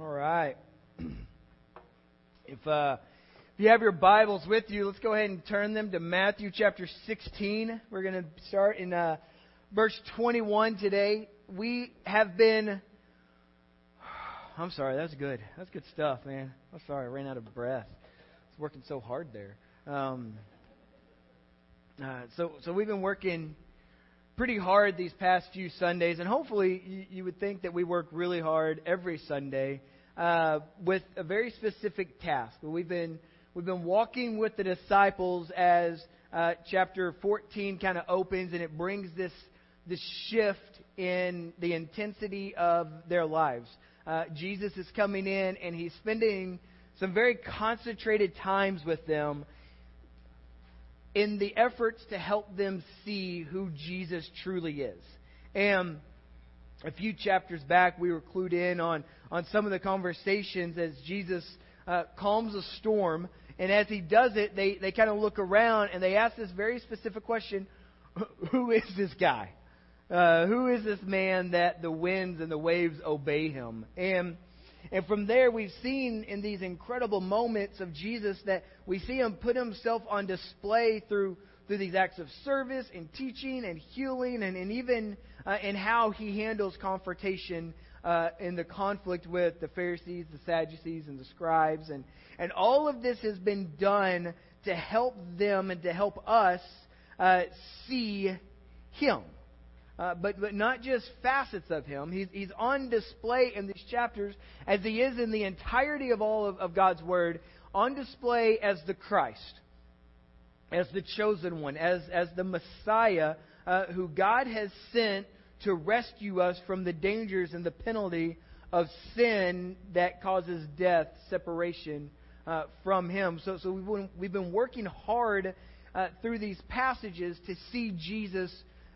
All right. If you have your Bibles with you, let's go ahead and turn them to Matthew chapter 16. We're going to start in verse 21 today. We have been... I'm sorry, that was good. That's good stuff, man. I'm sorry, I ran out of breath. I was working so hard there. So we've been working pretty hard these past few Sundays, and hopefully you would think that we work really hard every Sunday with a very specific task. We've been walking with the disciples as chapter 14 kind of opens, and it brings this shift in the intensity of their lives. Jesus is coming in, and he's spending some very concentrated times with them in the efforts to help them see who Jesus truly is. And a few chapters back, we were clued in on some of the conversations as Jesus calms a storm. And as he does it, they kind of look around and they ask this very specific question, who is this guy? Who is this man that the winds and the waves obey him? And from there, we've seen in these incredible moments of Jesus that we see him put himself on display through these acts of service and teaching and healing and even in how he handles confrontation in the conflict with the Pharisees, the Sadducees, and the scribes. And all of this has been done to help them and to help us see him. But not just facets of him. He's on display in these chapters, as he is in the entirety of all of God's Word, on display as the Christ, as the chosen one, as the Messiah who God has sent to rescue us from the dangers and the penalty of sin that causes death, separation from him. So we've been working hard through these passages to see Jesus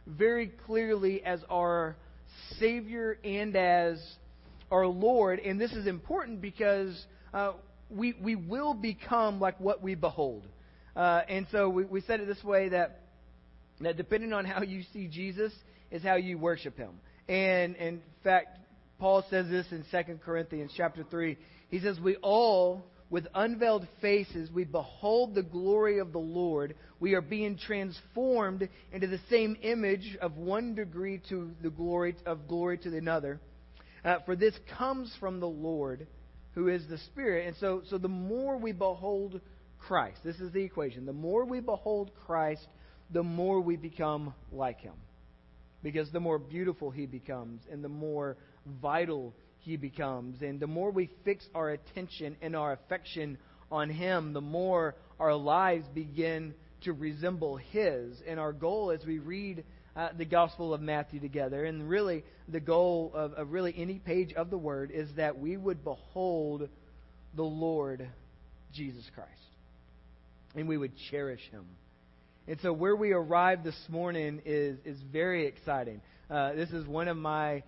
very clearly as our Savior and as our Lord. And this is important because we will become like what we behold. And so we said it this way, that depending on how you see Jesus is how you worship him. And in fact, Paul says this in 2 Corinthians chapter 3. He says, we all, with unveiled faces, we behold the glory of the Lord. We are being transformed into the same image of one degree to the glory to another. For this comes from the Lord, who is the Spirit. And so the more we behold Christ, this is the equation. The more we behold Christ, the more we become like him. Because the more beautiful he becomes and the more vital he becomes. And the more we fix our attention and our affection on him, the more our lives begin to resemble his. And our goal as we read the Gospel of Matthew together, and really the goal of really any page of the Word, is that we would behold the Lord Jesus Christ. And we would cherish him. And so where we arrived this morning is very exciting. This is one of my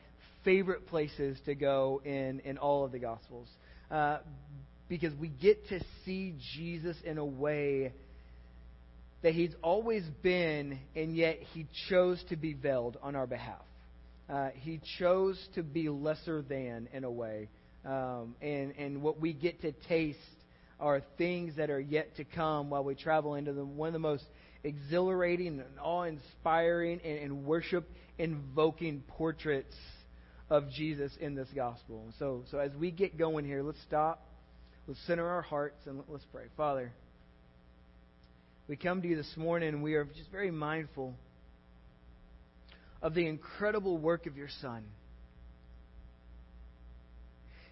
favorite places to go in all of the Gospels, because we get to see Jesus in a way that he's always been, and yet he chose to be veiled on our behalf. He chose to be lesser than in a way, and what we get to taste are things that are yet to come while we travel into one of the most exhilarating and awe-inspiring and worship-invoking portraits of Jesus in this gospel. So as we get going here, let's stop, let's center our hearts, and let's pray. Father, we come to you this morning, and we are just very mindful of the incredible work of your Son.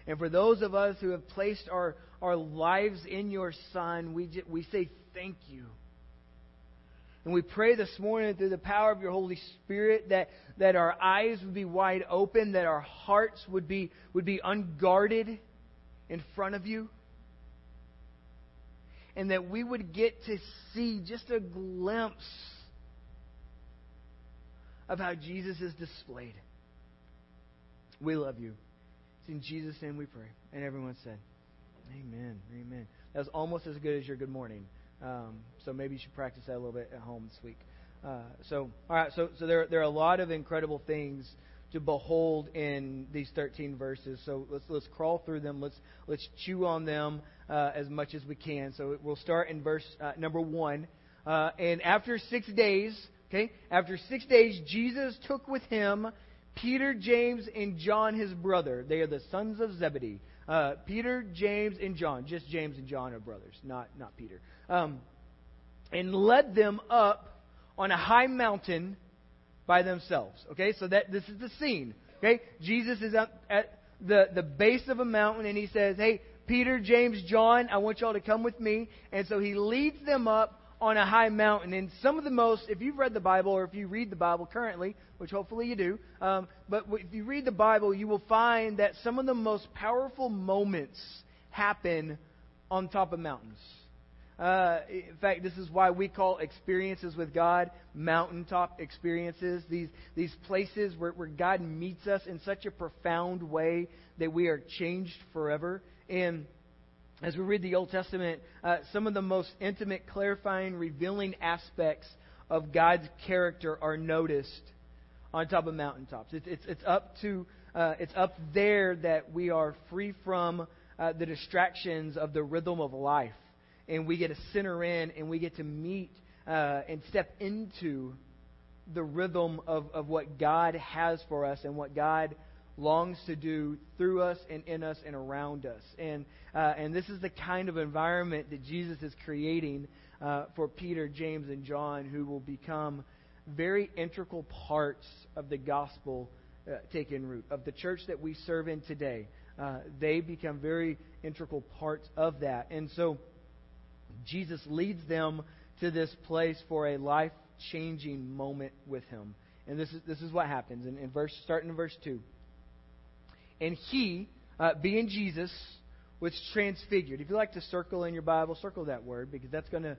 And for those of us who have placed our lives in your Son, we say thank you. And we pray this morning through the power of your Holy Spirit that our eyes would be wide open, that our hearts would be unguarded in front of you, and that we would get to see just a glimpse of how Jesus is displayed. We love you. It's in Jesus' name we pray. And everyone said, amen, amen. That was almost as good as your good morning. So maybe you should practice that a little bit at home this week. So there are a lot of incredible things to behold in these 13 verses. So let's crawl through them. Let's chew on them as much as we can. So we'll start in verse number 1. And after 6 days, Jesus took with him Peter, James, and John, his brother. They are the sons of Zebedee. Peter, James, and John. Just James and John are brothers, not Peter. And led them up on a high mountain by themselves. Okay, so that this is the scene. Okay, Jesus is up at the base of a mountain, and he says, "Hey, Peter, James, John, I want y'all to come with me." And so he leads them up on a high mountain. And some of the most, if you've read the Bible, or if you read the Bible currently, which hopefully you do, but if you read the Bible, you will find that some of the most powerful moments happen on top of mountains. In fact, this is why we call experiences with God mountaintop experiences. These places where God meets us in such a profound way that we are changed forever. And as we read the Old Testament, some of the most intimate, clarifying, revealing aspects of God's character are noticed on top of mountaintops. It's up there that we are free from the distractions of the rhythm of life, and we get to center in, and we get to meet and step into the rhythm of what God has for us and what God longs to do through us and in us and around us. And this is the kind of environment that Jesus is creating for Peter, James, and John, who will become very integral parts of the gospel taking root. Of the church that we serve in today, they become very integral parts of that. And so Jesus leads them to this place for a life-changing moment with him. And this is what happens. Starting in verse 2. And he, being Jesus, was transfigured. If you like to circle in your Bible, circle that word, because that's gonna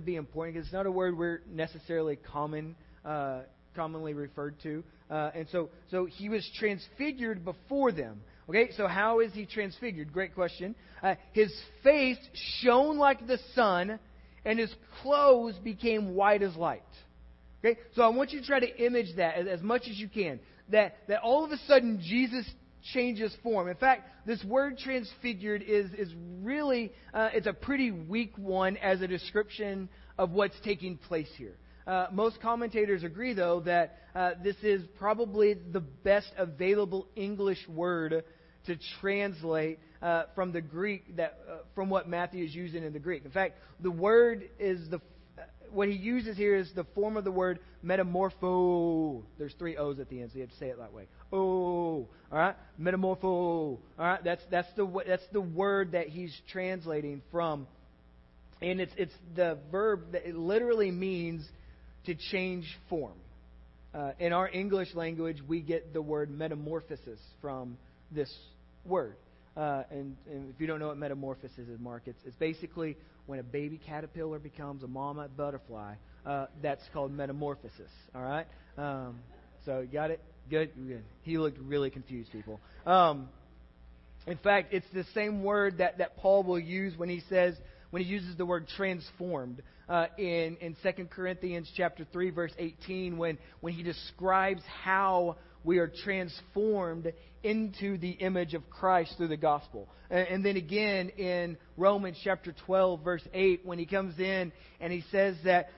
be important, because it's not a word we're necessarily commonly referred to. And so he was transfigured before them. Okay, so how is he transfigured? Great question. His face shone like the sun, and his clothes became white as light. Okay, so I want you to try to image that as much as you can. That all of a sudden Jesus changes form. In fact, this word transfigured is really, it's a pretty weak one as a description of what's taking place here. Most commentators agree, though, that this is probably the best available English word to translate from the Greek, from what Matthew is using in the Greek. In fact, the word is what he uses here is the form of the word metamorpho. There's 3 O's at the end, so you have to say it that way. Oh, all right, metamorpho. All right, that's the word that he's translating from, and it's the verb that it literally means to change form. In our English language, we get the word metamorphosis from this word. And if you don't know what metamorphosis is, Mark, it's basically when a baby caterpillar becomes a mama butterfly. That's called metamorphosis. All right? So you got it? Good. He looked really confused, people. In fact, it's the same word that Paul will use when he uses the word transformed in 2 Corinthians chapter 3, verse 18, when he describes how we are transformed into the image of Christ through the gospel. And then again in Romans chapter 12, verse 8, when he comes in and he says that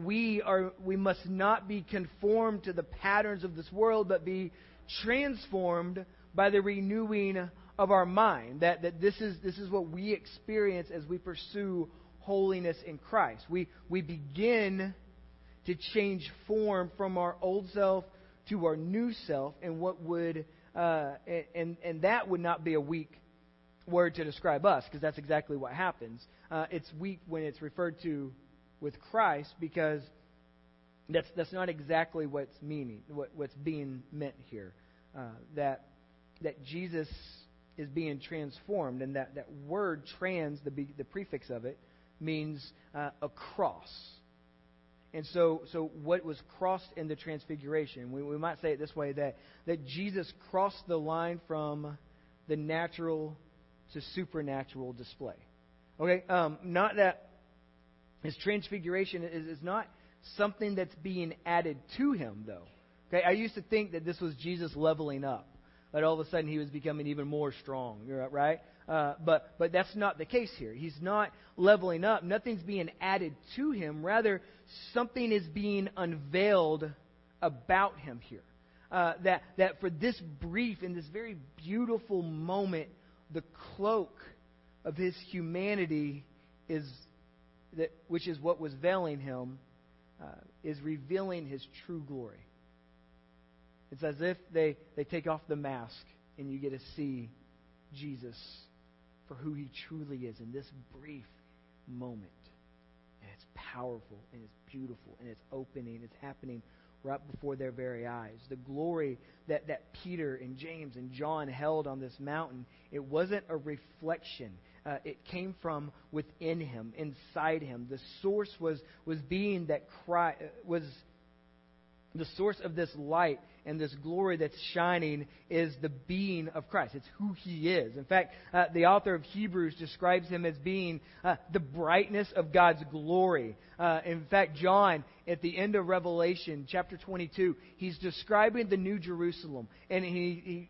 we must not be conformed to the patterns of this world, but be transformed by the renewing of our mind. That this is what we experience as we pursue holiness in Christ. We begin to change form from our old self to our new self, and that would not be a weak word to describe us, because that's exactly what happens. It's weak when it's referred to with Christ, because that's not exactly what's being meant here. That Jesus is being transformed, and that word trans, the prefix of it, means across. And so what was crossed in the transfiguration, we might say it this way, that Jesus crossed the line from the natural to supernatural display. Okay, not that his transfiguration is not something that's being added to him, though. Okay, I used to think that this was Jesus leveling up, that all of a sudden he was becoming even more strong, right? But that's not the case here. He's not leveling up. Nothing's being added to him. Rather, something is being unveiled about him here. That for this brief and this very beautiful moment, the cloak of his humanity is that which is what was veiling him is revealing his true glory. It's as if they take off the mask and you get to see Jesus for who he truly is in this brief moment. And it's powerful and it's beautiful and it's opening, it's happening right before their very eyes. The glory that Peter and James and John held on this mountain, it wasn't a reflection. It came from within him, inside him. The source was being that Christ, was the source of this light and this glory that's shining is the being of Christ. It's who he is. In fact, the author of Hebrews describes him as being the brightness of God's glory. In fact, John, at the end of Revelation chapter 22, he's describing the New Jerusalem. And he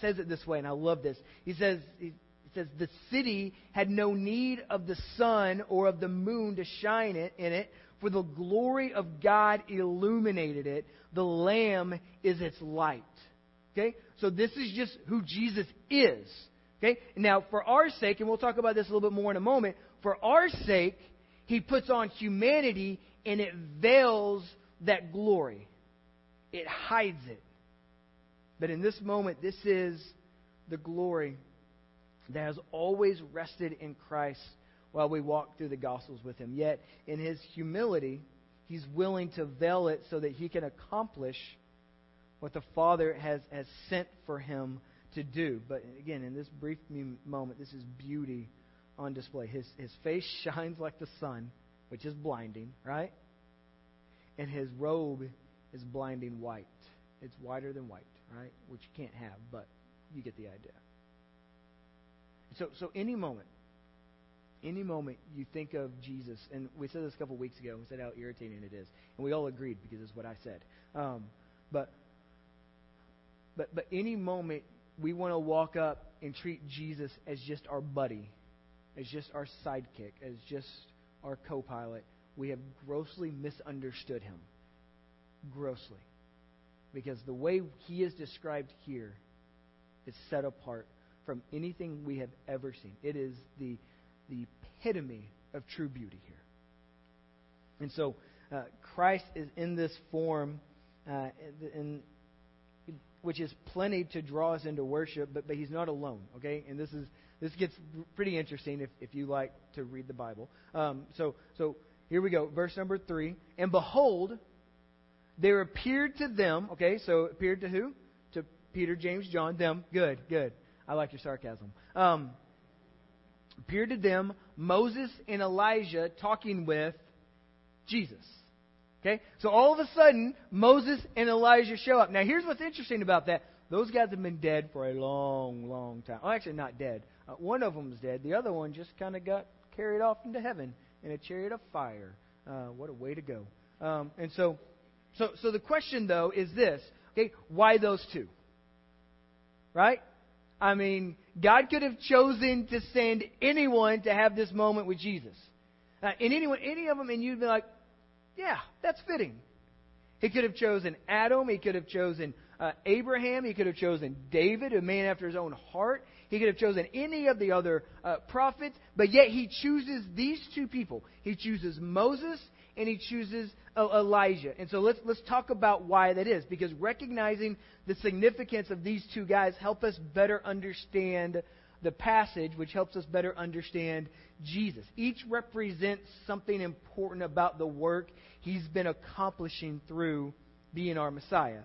says it this way, and I love this. He says, the city had no need of the sun or of the moon to shine in it, for the glory of God illuminated it. The Lamb is its light. Okay? So this is just who Jesus is. Okay? Now, for our sake, and we'll talk about this a little bit more in a moment, for our sake, he puts on humanity and it veils that glory. It hides it. But in this moment, this is the glory that has always rested in Christ while we walk through the Gospels with him. Yet, in his humility, he's willing to veil it so that he can accomplish what the Father has sent for him to do. But again, in this brief moment, this is beauty on display. His face shines like the sun, which is blinding, right? And his robe is blinding white. It's whiter than white, right? Which you can't have, but you get the idea. So any moment you think of Jesus, and we said this a couple weeks ago, and we said how irritating it is, and we all agreed because it's what I said. But any moment we want to walk up and treat Jesus as just our buddy, as just our sidekick, as just our co-pilot, we have grossly misunderstood him. Grossly. Because the way he is described here is set apart from anything we have ever seen. It is the epitome of true beauty here. And so Christ is in this form, which is plenty to draw us into worship, but he's not alone, okay? And this gets pretty interesting if you like to read the Bible. So here we go, verse number 3. And behold, there appeared to them, okay, so appeared to who? To Peter, James, John, them. Good. I like your sarcasm. Appeared to them Moses and Elijah talking with Jesus. Okay? So all of a sudden, Moses and Elijah show up. Now, here's what's interesting about that. Those guys have been dead for a long, long time. Oh, actually, not dead. One of them is dead. The other one just kind of got carried off into heaven in a chariot of fire. What a way to go. And so the question, though, is this. Okay? Why those two? Right? I mean, God could have chosen to send anyone to have this moment with Jesus. And any of them, and you'd be like, yeah, that's fitting. He could have chosen Adam. He could have chosen Abraham. He could have chosen David, a man after his own heart. He could have chosen any of the other prophets. But yet he chooses these two people. He chooses Moses and he chooses Elijah. And so let's talk about why that is, because recognizing the significance of these two guys help us better understand the passage, which helps us better understand Jesus. Each represents something important about the work he's been accomplishing through being our Messiah.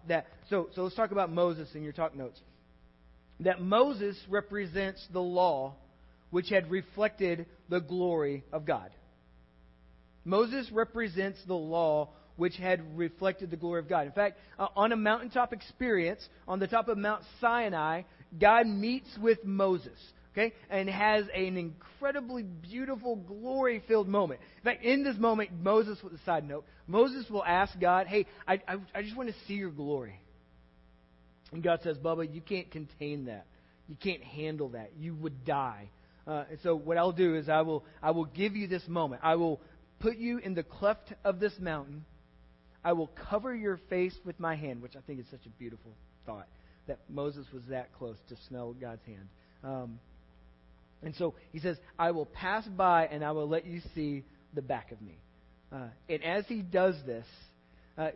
So let's talk about Moses in your talk notes. That Moses represents the law, which had reflected the glory of God. Moses represents the law which had reflected the glory of God. In fact, on a mountaintop experience, on the top of Mount Sinai, God meets with Moses. Okay? And has an incredibly beautiful, glory-filled moment. In fact, in this moment, Moses, with a side note, Moses will ask God, hey, I just want to see your glory. And God says, Bubba, you can't contain that. You can't handle that. You would die. And so what I'll do is I will give you this moment. I will put you in the cleft of this mountain. I will cover your face with my hand, which I think is such a beautiful thought, that Moses was that close to smell God's hand. And so he says, I will pass by and I will let you see the back of me. And as he does this,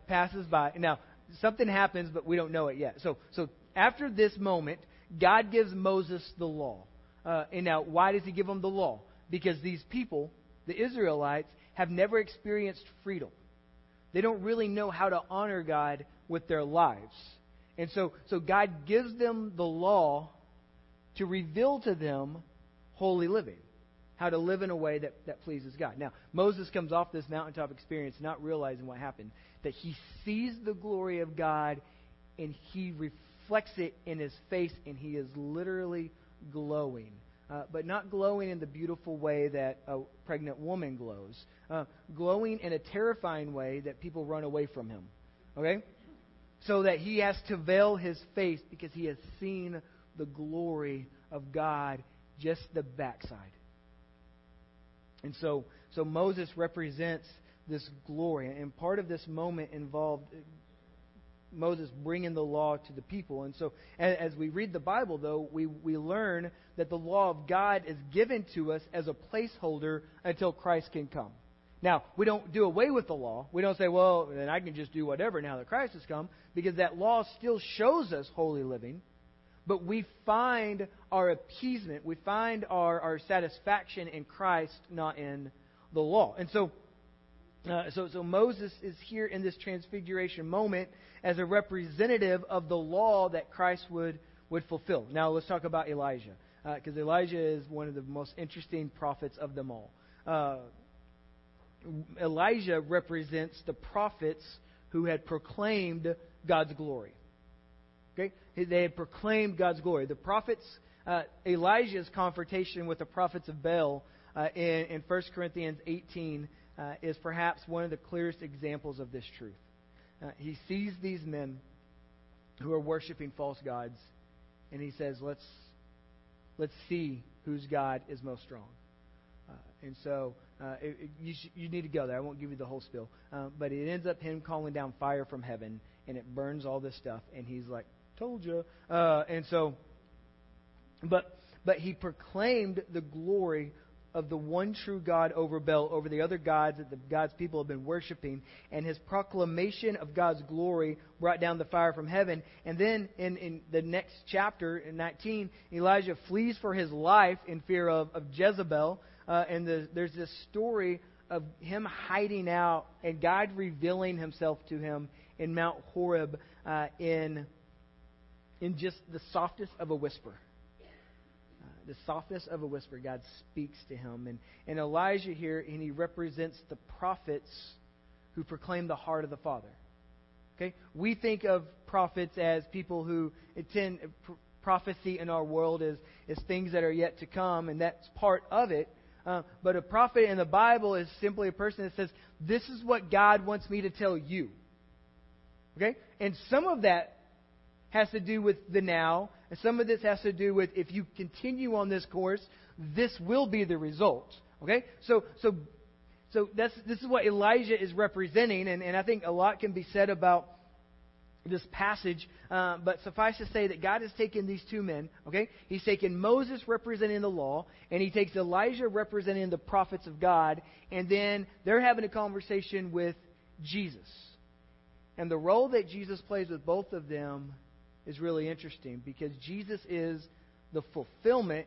passes by. Now, something happens, but we don't know it yet. So after this moment, God gives Moses the law. And now, why does he give them the law? Because these people, the Israelites, have never experienced freedom. They don't really know how to honor God with their lives. And so God gives them the law to reveal to them holy living, how to live in a way that pleases God. Now, Moses comes off this mountaintop experience not realizing what happened, that he sees the glory of God and he reflects it in his face, and he is literally glowing. But not glowing in the beautiful way that a pregnant woman glows. Glowing in a terrifying way that people run away from him. Okay? So that he has to veil his face because he has seen the glory of God, just the backside. And so Moses represents this glory. And part of this moment involved Moses bringing the law to the people. And so as we read the Bible, though, we learn that the law of God is given to us as a placeholder until Christ can come. Now, we don't do away with the law. We don't say, well, then I can just do whatever now that Christ has come, because that law still shows us holy living. But we find our appeasement, we find our satisfaction in Christ, not in the law. And so Moses is here in this transfiguration moment as a representative of the law that Christ would fulfill. Now let's talk about Elijah, because Elijah is one of the most interesting prophets of them all. Elijah represents the prophets who had proclaimed God's glory. Okay? They had proclaimed God's glory. The prophets, Elijah's confrontation with the prophets of Baal in 1 Corinthians 18 is perhaps one of the clearest examples of this truth. He sees these men who are worshiping false gods, and he says, let's see whose God is most strong. And so you need to go there. I won't give you the whole spiel. But it ends up him calling down fire from heaven, and it burns all this stuff. And he's like, told you. And so, but he proclaimed the glory of the one true God over Baal, over the other gods that God's people have been worshiping. And his proclamation of God's glory brought down the fire from heaven. And then in the next chapter, in 19, Elijah flees for his life in fear of Jezebel. There's this story of him hiding out and God revealing himself to him in Mount Horeb in just the softest of a whisper. The softness of a whisper, God speaks to him. And Elijah here, and he represents the prophets who proclaim the heart of the Father. Okay? We think of prophets as people who attend prophecy in our world is things that are yet to come, and that's part of it. But a prophet in the Bible is simply a person that says, this is what God wants me to tell you. Okay? And some of that has to do with the now, and some of this has to do with if you continue on this course, this will be the result. Okay? So this is what Elijah is representing, and I think a lot can be said about this passage, but suffice to say that God has taken these two men, okay? He's taken Moses representing the law, and he takes Elijah representing the prophets of God, and then they're having a conversation with Jesus. And the role that Jesus plays with both of them is really interesting, because Jesus is the fulfillment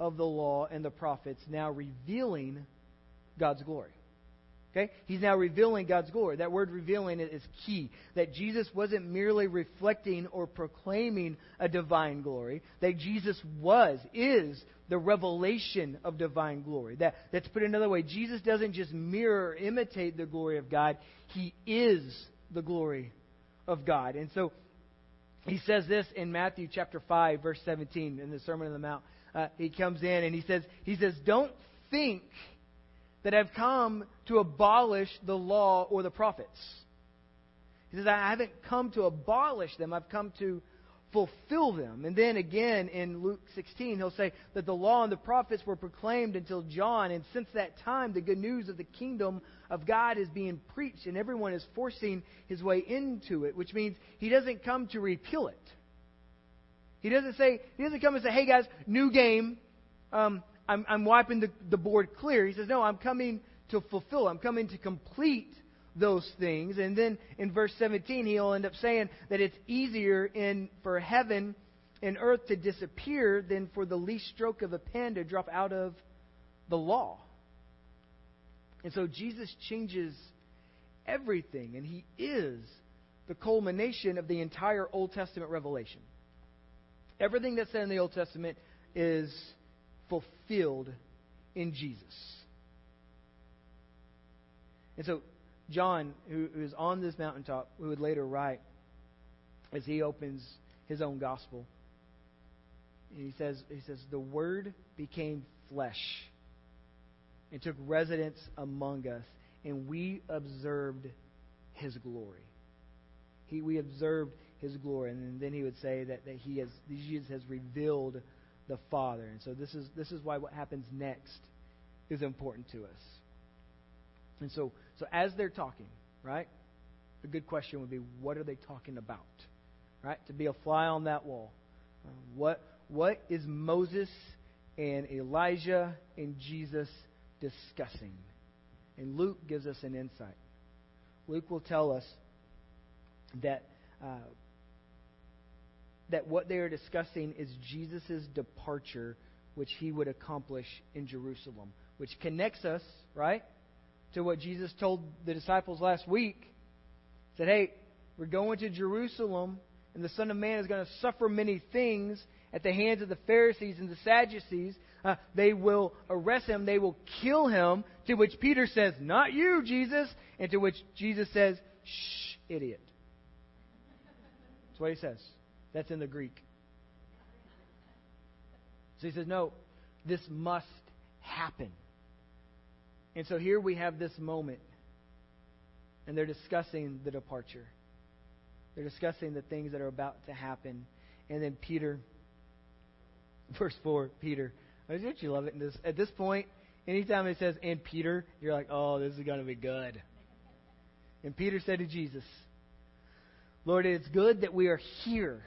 of the law and the prophets, now revealing God's glory. Okay? He's now revealing God's glory. That word revealing is key. That Jesus wasn't merely reflecting or proclaiming a divine glory. That Jesus is the revelation of divine glory. That's put another way. Jesus doesn't just mirror or imitate the glory of God. He is the glory of God. And so he says this in Matthew chapter 5, verse 17, in the Sermon on the Mount. he comes in and he says, don't think that I've come to abolish the law or the prophets. He says, I haven't come to abolish them. I've come to fulfill them. And then again in Luke 16, he'll say that the law and the prophets were proclaimed until John. And since that time, the good news of the kingdom of God is being preached and everyone is forcing his way into it, which means he doesn't come to repeal it. He doesn't come and say, hey guys, new game. I'm wiping the board clear. He says, no, I'm coming to fulfill. I'm coming to complete those things. And then in verse 17, he'll end up saying that it's easier for heaven and earth to disappear than for the least stroke of a pen to drop out of the law. And so Jesus changes everything, and he is the culmination of the entire Old Testament revelation. Everything that's said in the Old Testament is fulfilled in Jesus. And so John, who is on this mountaintop, who would later write as he opens his own gospel, and he says, the Word became flesh and took residence among us, and we observed his glory. We observed his glory. And then he would say that Jesus has revealed the Father. And so this is why what happens next is important to us. And so as they're talking, right, a good question would be, what are they talking about? Right? To be a fly on that wall. What is Moses and Elijah and Jesus discussing? And Luke gives us an insight. Luke will tell us that what they are discussing is Jesus' departure, which he would accomplish in Jerusalem, which connects us, right, to what Jesus told the disciples last week. He said, hey, we're going to Jerusalem, and the Son of Man is going to suffer many things at the hands of the Pharisees and the Sadducees. They will arrest him. They will kill him. To which Peter says, not you, Jesus. And to which Jesus says, shh, idiot. That's what he says. That's in the Greek. So he says, no, this must happen. And so here we have this moment, and they're discussing the departure. They're discussing the things that are about to happen. And then Peter, verse 4, Peter. Don't you love it? At this point, anytime it says, and Peter, you're like, oh, this is going to be good. And Peter said to Jesus, Lord, it's good that we are here.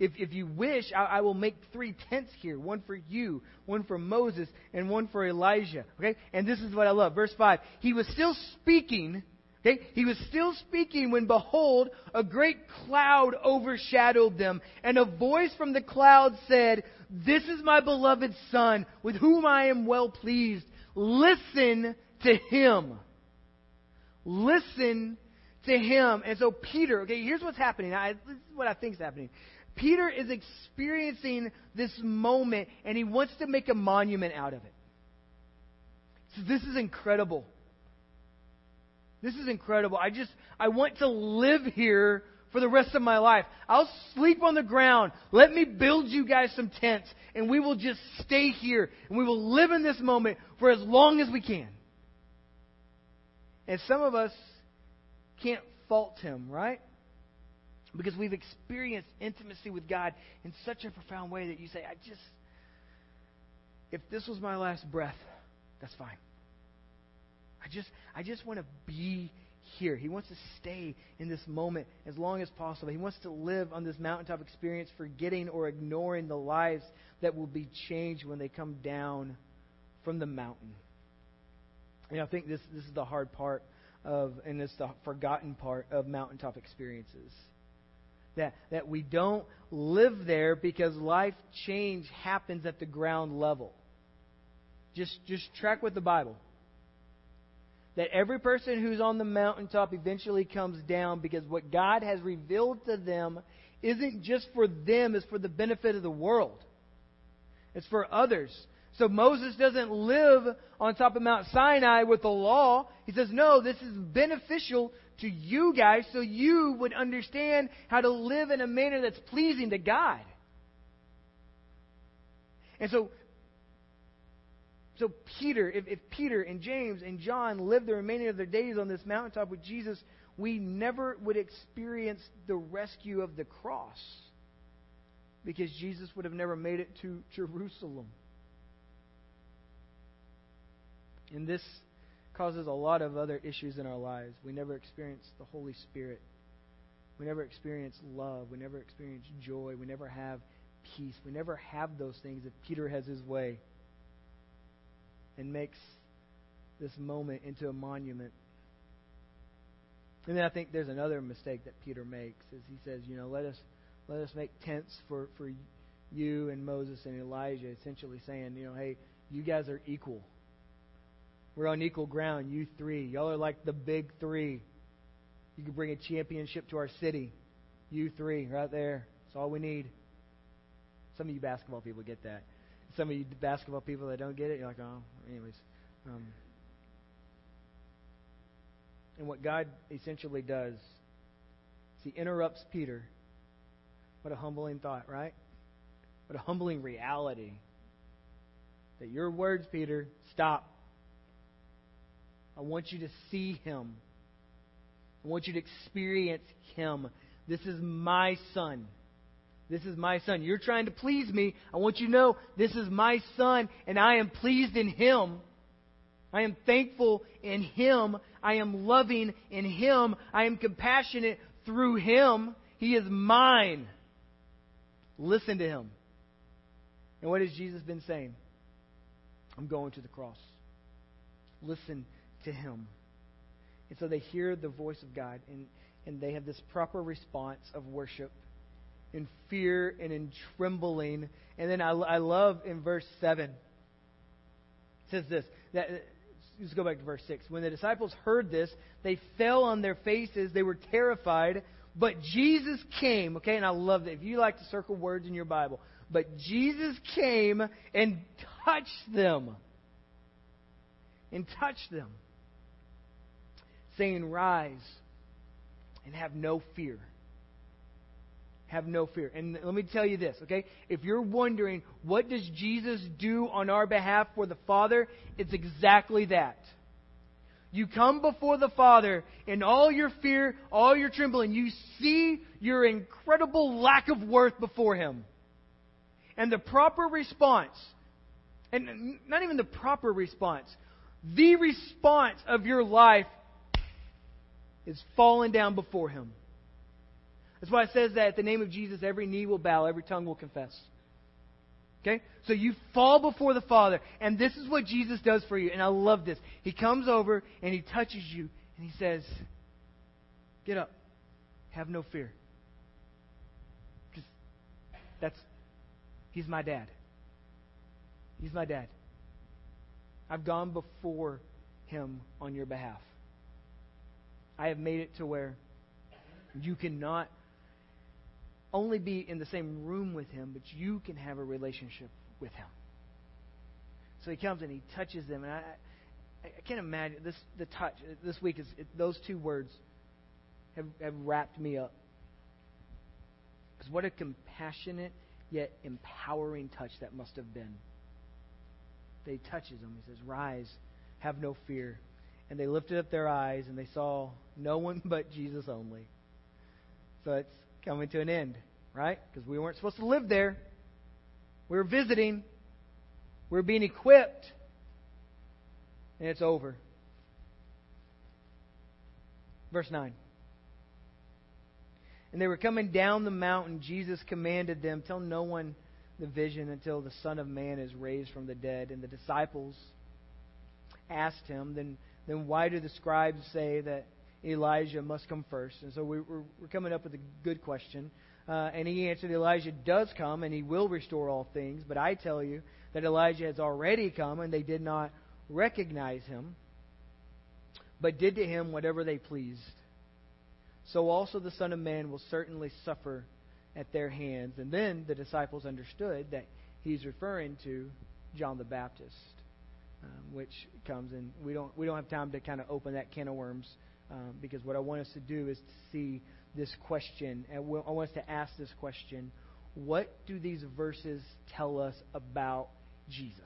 If you wish, I will make 3 tents here. One for you, one for Moses, and one for Elijah. Okay? And this is what I love. Verse 5. He was still speaking. Okay? He was still speaking when, behold, a great cloud overshadowed them. And a voice from the cloud said, this is my beloved Son, with whom I am well pleased. Listen to him. Listen to him. And so Peter, okay, here's what's happening. This is what I think is happening. Peter is experiencing this moment, and he wants to make a monument out of it. So this is incredible. This is incredible. I want to live here for the rest of my life. I'll sleep on the ground. Let me build you guys some tents, and we will just stay here, and we will live in this moment for as long as we can. And some of us can't fault him, right? Because we've experienced intimacy with God in such a profound way that you say, if this was my last breath, that's fine. I just want to be here. He wants to stay in this moment as long as possible. He wants to live on this mountaintop experience, forgetting or ignoring the lives that will be changed when they come down from the mountain. And I think this is the hard part and it's the forgotten part of mountaintop experiences. That we don't live there because life change happens at the ground level. Just track with the Bible. That every person who's on the mountaintop eventually comes down because what God has revealed to them isn't just for them, it's for the benefit of the world. It's for others. So Moses doesn't live on top of Mount Sinai with the law. He says, no, this is beneficial to you guys so you would understand how to live in a manner that's pleasing to God. And so Peter, if Peter and James and John lived the remaining of their days on this mountaintop with Jesus, we never would experience the rescue of the cross, because Jesus would have never made it to Jerusalem. And this causes a lot of other issues in our lives. We never experience the Holy Spirit. We never experience love. We never experience joy. We never have peace. We never have those things if Peter has his way and makes this moment into a monument. And then I think there's another mistake that Peter makes, is he says, let us make tents for you and Moses and Elijah, essentially saying, hey, you guys are equal. We're on equal ground, you three. Y'all are like the big three. You can bring a championship to our city. You three, right there. That's all we need. Some of you basketball people get that. Some of you basketball people that don't get it, you're like, oh, anyways. And what God essentially does is He interrupts Peter. What a humbling thought, right? What a humbling reality. That your words, Peter, stop. I want you to see Him. I want you to experience Him. This is my Son. This is my Son. You're trying to please me. I want you to know this is my Son, and I am pleased in Him. I am thankful in Him. I am loving in Him. I am compassionate through Him. He is mine. Listen to Him. And what has Jesus been saying? I'm going to the cross. Listen to Him. And so they hear the voice of God, and they have this proper response of worship in fear and in trembling. And then I love in verse 7. It says this. Let's go back to verse 6. When the disciples heard this, they fell on their faces. They were terrified. But Jesus came. Okay, and I love that. If you like to circle words in your Bible. But Jesus came and touched them. And touched them. Saying, rise and have no fear. Have no fear. And let me tell you this, okay? If you're wondering, what does Jesus do on our behalf for the Father? It's exactly that. You come before the Father in all your fear, all your trembling. You see your incredible lack of worth before Him. And the proper response, and not even the proper response, the response of your life is falling down before Him. That's why it says that at the name of Jesus, every knee will bow, every tongue will confess. Okay? So you fall before the Father, and this is what Jesus does for you. And I love this. He comes over and He touches you, and He says, get up. Have no fear. Because He's my dad. He's my dad. I've gone before Him on your behalf. I have made it to where you cannot only be in the same room with Him, but you can have a relationship with Him. So He comes and He touches them, and I can't imagine this. The touch this week is those two words have wrapped me up. Because what a compassionate yet empowering touch that must have been. They touches Him. He says, "Rise, have no fear." And they lifted up their eyes, and they saw no one but Jesus only. So it's coming to an end, right? Because we weren't supposed to live there. We were visiting. We were being equipped. And it's over. Verse 9. And they were coming down the mountain. Jesus commanded them, tell no one the vision until the Son of Man is raised from the dead. And the disciples asked Him, then why do the scribes say that Elijah must come first? And so we're coming up with a good question. And He answered, Elijah does come, and he will restore all things. But I tell you that Elijah has already come, and they did not recognize him, but did to him whatever they pleased. So also the Son of Man will certainly suffer at their hands. And then the disciples understood that He's referring to John the Baptist. Which comes, and we don't have time to kind of open that can of worms, because what I want us to do is to see this question, and I want us to ask this question: what do these verses tell us about Jesus?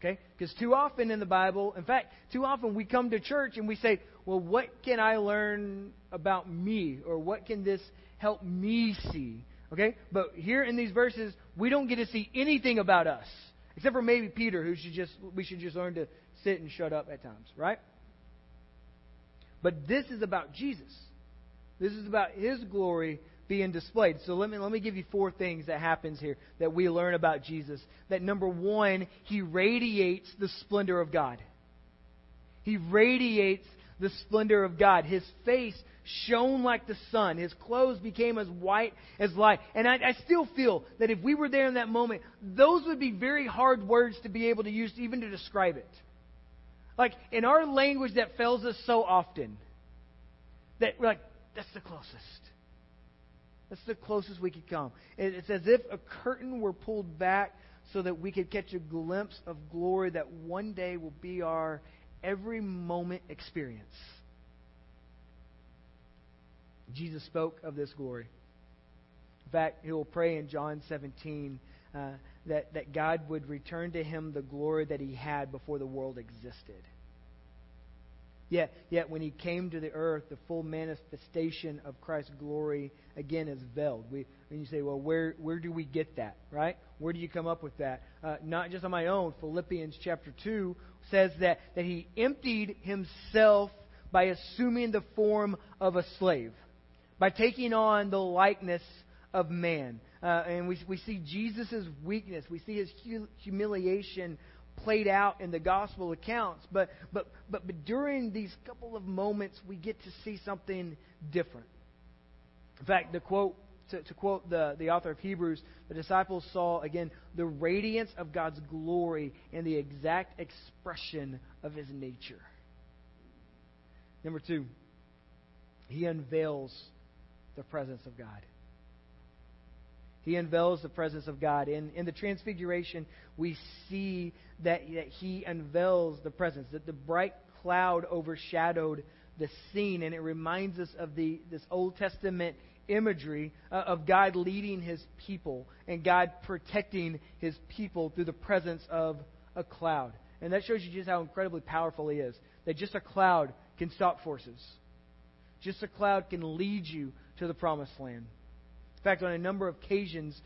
Okay? Because too often in the Bible, in fact, too often we come to church and we say, well, what can I learn about me? Or what can this help me see? Okay? But here in these verses, we don't get to see anything about us. Except for maybe Peter, who should just we should just learn to sit and shut up at times, right? But this is about Jesus. This is about His glory being displayed. So let me give you four things that happens here that we learn about Jesus. That number one, He radiates the splendor of God. He radiates the splendor of God. His face shone like the sun. His clothes became as white as light. And I still feel that if we were there in that moment, those would be very hard words to be able to use even to describe it. Like, in our language that fails us so often, that we're like, that's the closest. That's the closest we could come. It's as if a curtain were pulled back so that we could catch a glimpse of glory that one day will be our every moment experience. Jesus spoke of this glory. In fact, He will pray in John 17 that God would return to Him the glory that He had before the world existed. Yet when He came to the earth, the full manifestation of Christ's glory again is veiled. And you say, well, where do we get that, right? Where do you come up with that? Not just on my own. Philippians chapter 2 says that He emptied Himself by assuming the form of a slave, by taking on the likeness of man. And we see Jesus' weakness. We see His humiliation played out in the gospel accounts. But during these couple of moments, we get to see something different. In fact, to quote the author of Hebrews, the disciples saw, again, the radiance of God's glory and the exact expression of His nature. Number two, He unveils the presence of God. He unveils the presence of God. In the Transfiguration, we see that He unveils the presence, that the bright cloud overshadowed the scene, and it reminds us of this Old Testament imagery of God leading His people and God protecting His people through the presence of a cloud. And that shows you just how incredibly powerful He is, that just a cloud can stop forces. Just a cloud can lead you to the promised land. In fact, on a number of occasions,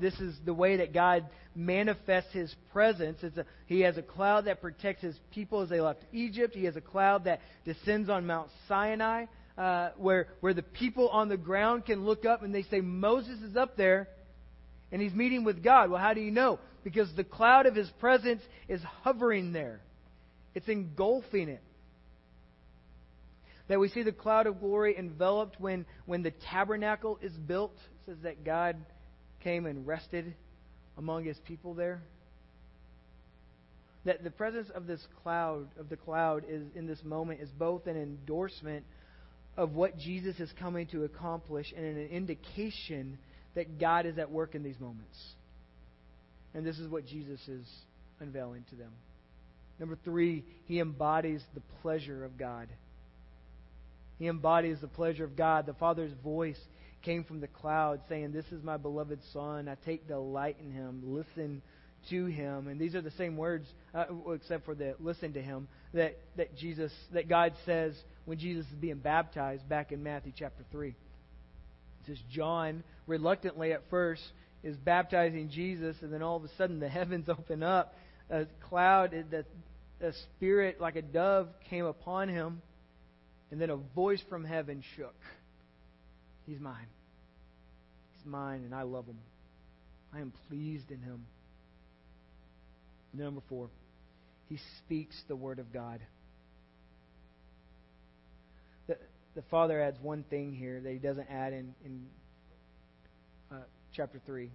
this is the way that God manifests His presence. He has a cloud that protects His people as they left Egypt. He has a cloud that descends on Mount Sinai, where the people on the ground can look up and they say, Moses is up there and he's meeting with God. Well, how do you know? Because the cloud of His presence is hovering there. It's engulfing it. That we see the cloud of glory enveloped when the tabernacle is built. It says that God came and rested among His people there. That the presence of this cloud, of the cloud, is in this moment is both an endorsement of what Jesus is coming to accomplish and an indication that God is at work in these moments. And this is what Jesus is unveiling to them. Number three, He embodies the pleasure of God. He embodies the pleasure of God. The Father's voice came from the cloud saying, "This is my beloved Son. I take delight in Him. Listen to Him." And these are the same words, except for the "listen to Him," that God says when Jesus is being baptized back in Matthew chapter 3. It says John reluctantly at first is baptizing Jesus, and then all of a sudden the heavens open up. A cloud, a spirit like a dove came upon Him. And then a voice from heaven shook. "He's mine. He's mine, and I love Him. I am pleased in Him." Number four, He speaks the Word of God. The Father adds one thing here that He doesn't add in chapter 3.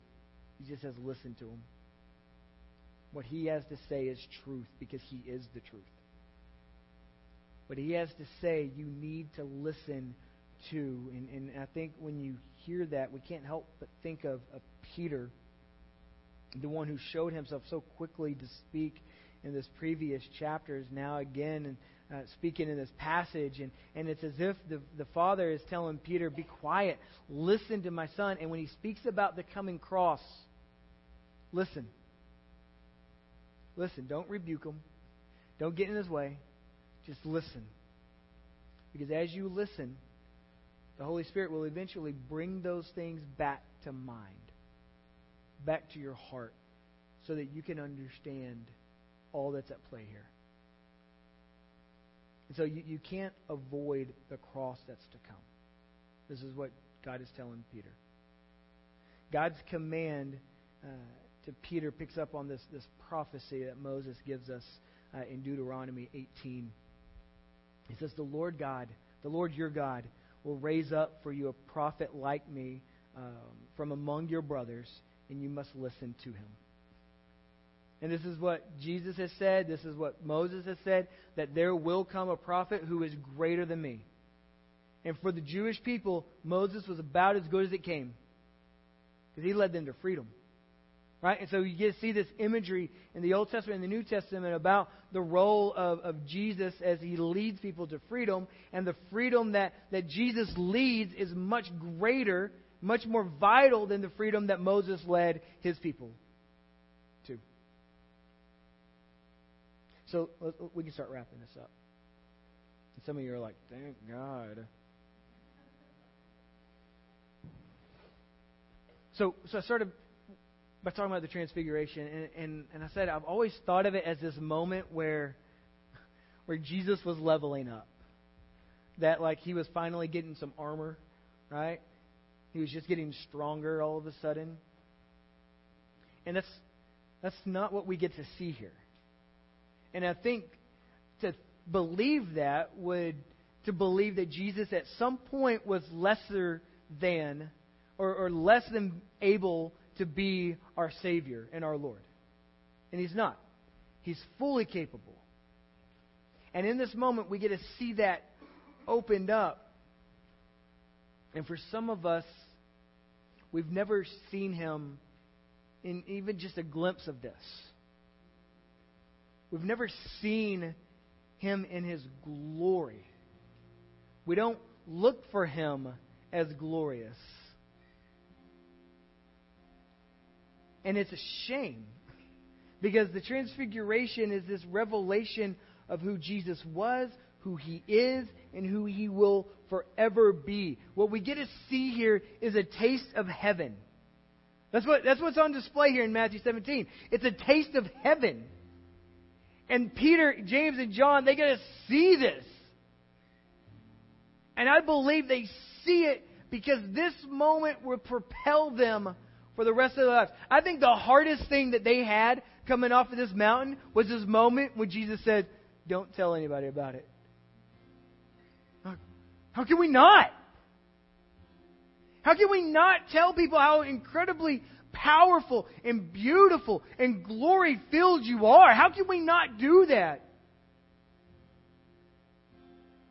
He just says, "Listen to Him." What He has to say is truth, because He is the truth. But He has to say, you need to listen to. And I think when you hear that, we can't help but think of Peter, the one who showed himself so quickly to speak in this previous chapter, is now again speaking in this passage. And it's as if the Father is telling Peter, be quiet, listen to my Son. And when he speaks about the coming cross, listen. Listen, don't rebuke him. Don't get in his way. Just listen. Because as you listen, the Holy Spirit will eventually bring those things back to mind, back to your heart, so that you can understand all that's at play here. And so you can't avoid the cross that's to come. This is what God is telling Peter. God's command to Peter picks up on this prophecy that Moses gives us in Deuteronomy 18. He says, the Lord your God, will raise up for you a prophet like me from among your brothers, and you must listen to him. And this is what Jesus has said, this is what Moses has said, that there will come a prophet who is greater than me. And for the Jewish people, Moses was about as good as it came, because he led them to freedom. Right? And so you get to see this imagery in the Old Testament and the New Testament about the role of Jesus as he leads people to freedom. And the freedom that Jesus leads is much greater, much more vital than the freedom that Moses led his people to. So we can start wrapping this up. And some of you are like, thank God. So I started by talking about the Transfiguration, and I said I've always thought of it as this moment where Jesus was leveling up. That like he was finally getting some armor, right? He was just getting stronger all of a sudden. And that's not what we get to see here. And I think to believe that would to believe that Jesus at some point was lesser than or less than able to be our Savior and our Lord. And He's not. He's fully capable. And in this moment, we get to see that opened up. And for some of us, we've never seen Him in even just a glimpse of this. We've never seen Him in His glory. We don't look for Him as glorious. And it's a shame, because the Transfiguration is this revelation of who Jesus was, who He is, and who He will forever be. What we get to see here is a taste of heaven. That's what's on display here in Matthew 17. It's a taste of heaven. And Peter, James, and John, they get to see this. And I believe they see it because this moment will propel them for the rest of their lives. I think the hardest thing that they had coming off of this mountain was this moment when Jesus said, don't tell anybody about it. How can we not? How can we not tell people how incredibly powerful and beautiful and glory-filled you are? How can we not do that?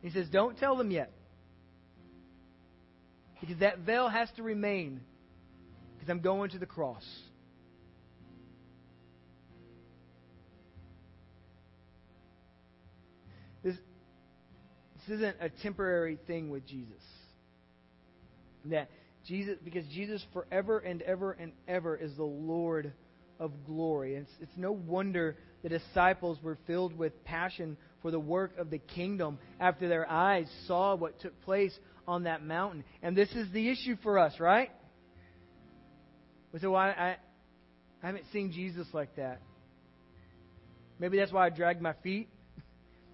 He says, don't tell them yet. Because that veil has to remain. Because I'm going to the cross. This isn't a temporary thing with Jesus. Because Jesus forever and ever and ever is the Lord of glory. And it's no wonder the disciples were filled with passion for the work of the kingdom after their eyes saw what took place on that mountain. And this is the issue for us, right? So I haven't seen Jesus like that. Maybe that's why I drag my feet.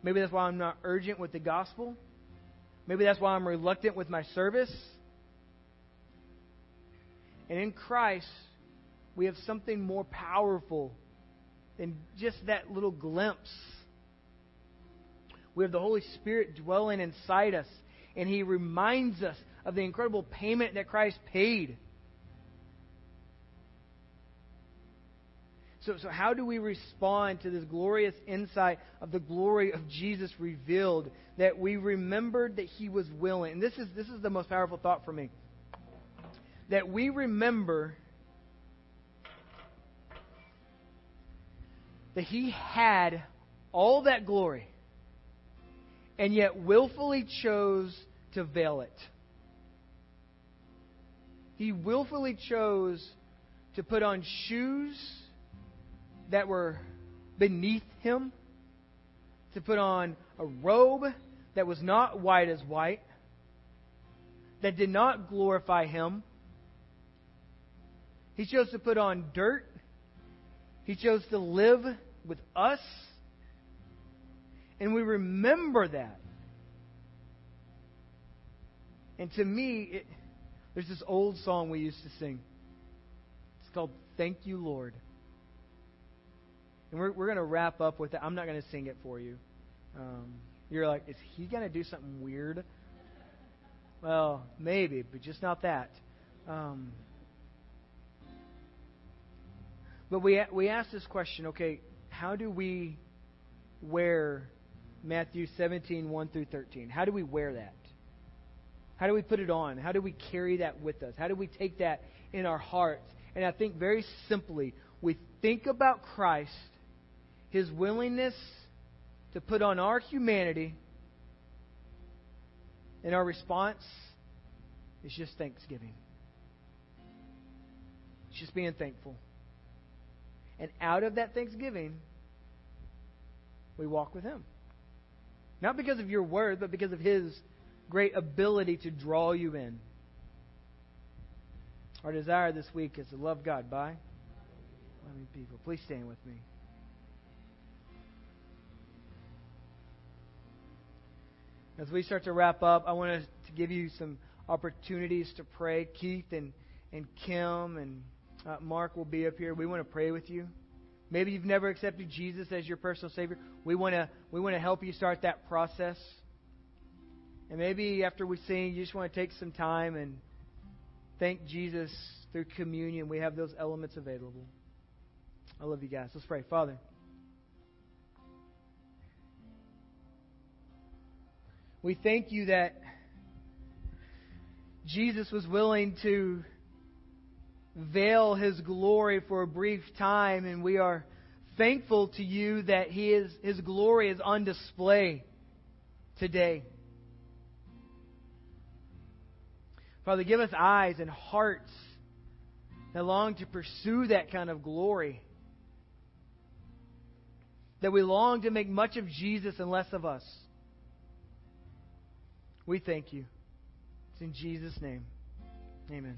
Maybe that's why I'm not urgent with the gospel. Maybe that's why I'm reluctant with my service. And in Christ, we have something more powerful than just that little glimpse. We have the Holy Spirit dwelling inside us, and He reminds us of the incredible payment that Christ paid. So how do we respond to this glorious insight of the glory of Jesus revealed, that we remembered that He was willing? And this is the most powerful thought for me. That we remember that He had all that glory and yet willfully chose to veil it. He willfully chose to put on shoes that were beneath him, to put on a robe that was not white as white, that did not glorify him. He chose to put on dirt. He chose to live with us. And we remember that. And to me, there's this old song we used to sing. It's called Thank You, Lord. And we're going to wrap up with that. I'm not going to sing it for you. You're like, is he going to do something weird? Well, maybe, but just not that. But we asked this question, okay, how do we wear Matthew 17:1-13? How do we wear that? How do we put it on? How do we carry that with us? How do we take that in our hearts? And I think very simply, we think about Christ, His willingness to put on our humanity, and our response is just thanksgiving. It's just being thankful. And out of that thanksgiving, we walk with Him. Not because of your word, but because of His great ability to draw you in. Our desire this week is to love God by loving people. Please stand with me. As we start to wrap up, I want to give you some opportunities to pray. Keith and Kim and Mark will be up here. We want to pray with you. Maybe you've never accepted Jesus as your personal Savior. We want to help you start that process. And maybe after we sing, you just want to take some time and thank Jesus through communion. We have those elements available. I love you guys. Let's pray. Father, we thank you that Jesus was willing to veil His glory for a brief time, and we are thankful to you that His glory is on display today. Father, give us eyes and hearts that long to pursue that kind of glory. That we long to make much of Jesus and less of us. We thank you. It's in Jesus' name. Amen.